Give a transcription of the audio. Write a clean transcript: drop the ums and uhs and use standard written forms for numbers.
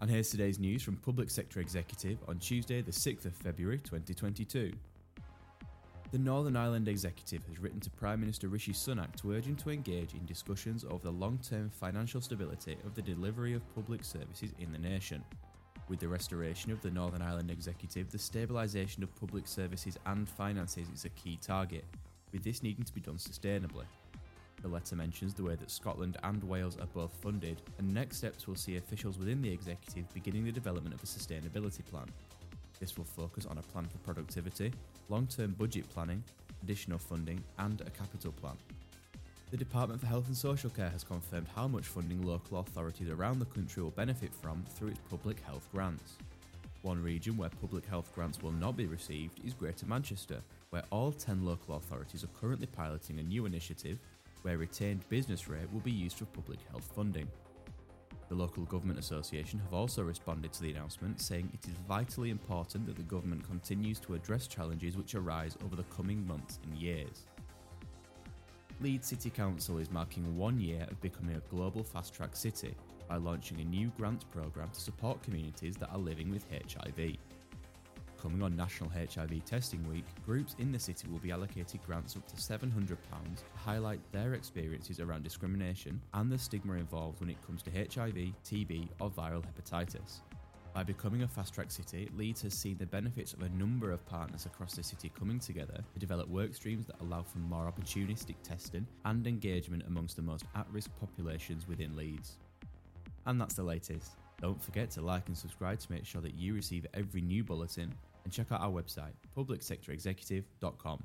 And here's today's news from Public Sector Executive on Tuesday, the 6th of February 2022. The Northern Ireland Executive has written to Prime Minister Rishi Sunak to urge him to engage in discussions over the long-term financial stability of the delivery of public services in the nation. With the restoration of the Northern Ireland Executive, the stabilisation of public services and finances is a key target, with this needing to be done sustainably. The letter mentions the way that Scotland and Wales are both funded, and next steps will see officials within the executive beginning the development of a sustainability plan. This will focus on a plan for productivity, long-term budget planning, additional funding, and a capital plan. The Department for Health and Social Care has confirmed how much funding local authorities around the country will benefit from through its public health grants. One region where public health grants will not be received is Greater Manchester, where all 10 local authorities are currently piloting a new initiative where retained business rate will be used for public health funding. The Local Government Association have also responded to the announcement, saying it is vitally important that the government continues to address challenges which arise over the coming months and years. Leeds City Council is marking 1 year of becoming a global fast-track city by launching a new grants programme to support communities that are living with HIV. Coming on National HIV Testing Week, groups in the city will be allocated grants up to £700 to highlight their experiences around discrimination and the stigma involved when it comes to HIV, TB or viral hepatitis. By becoming a fast-track city, Leeds has seen the benefits of a number of partners across the city coming together to develop work streams that allow for more opportunistic testing and engagement amongst the most at-risk populations within Leeds. And that's the latest. Don't forget to like and subscribe to make sure that you receive every new bulletin, and check out our website, publicsectorexecutive.com.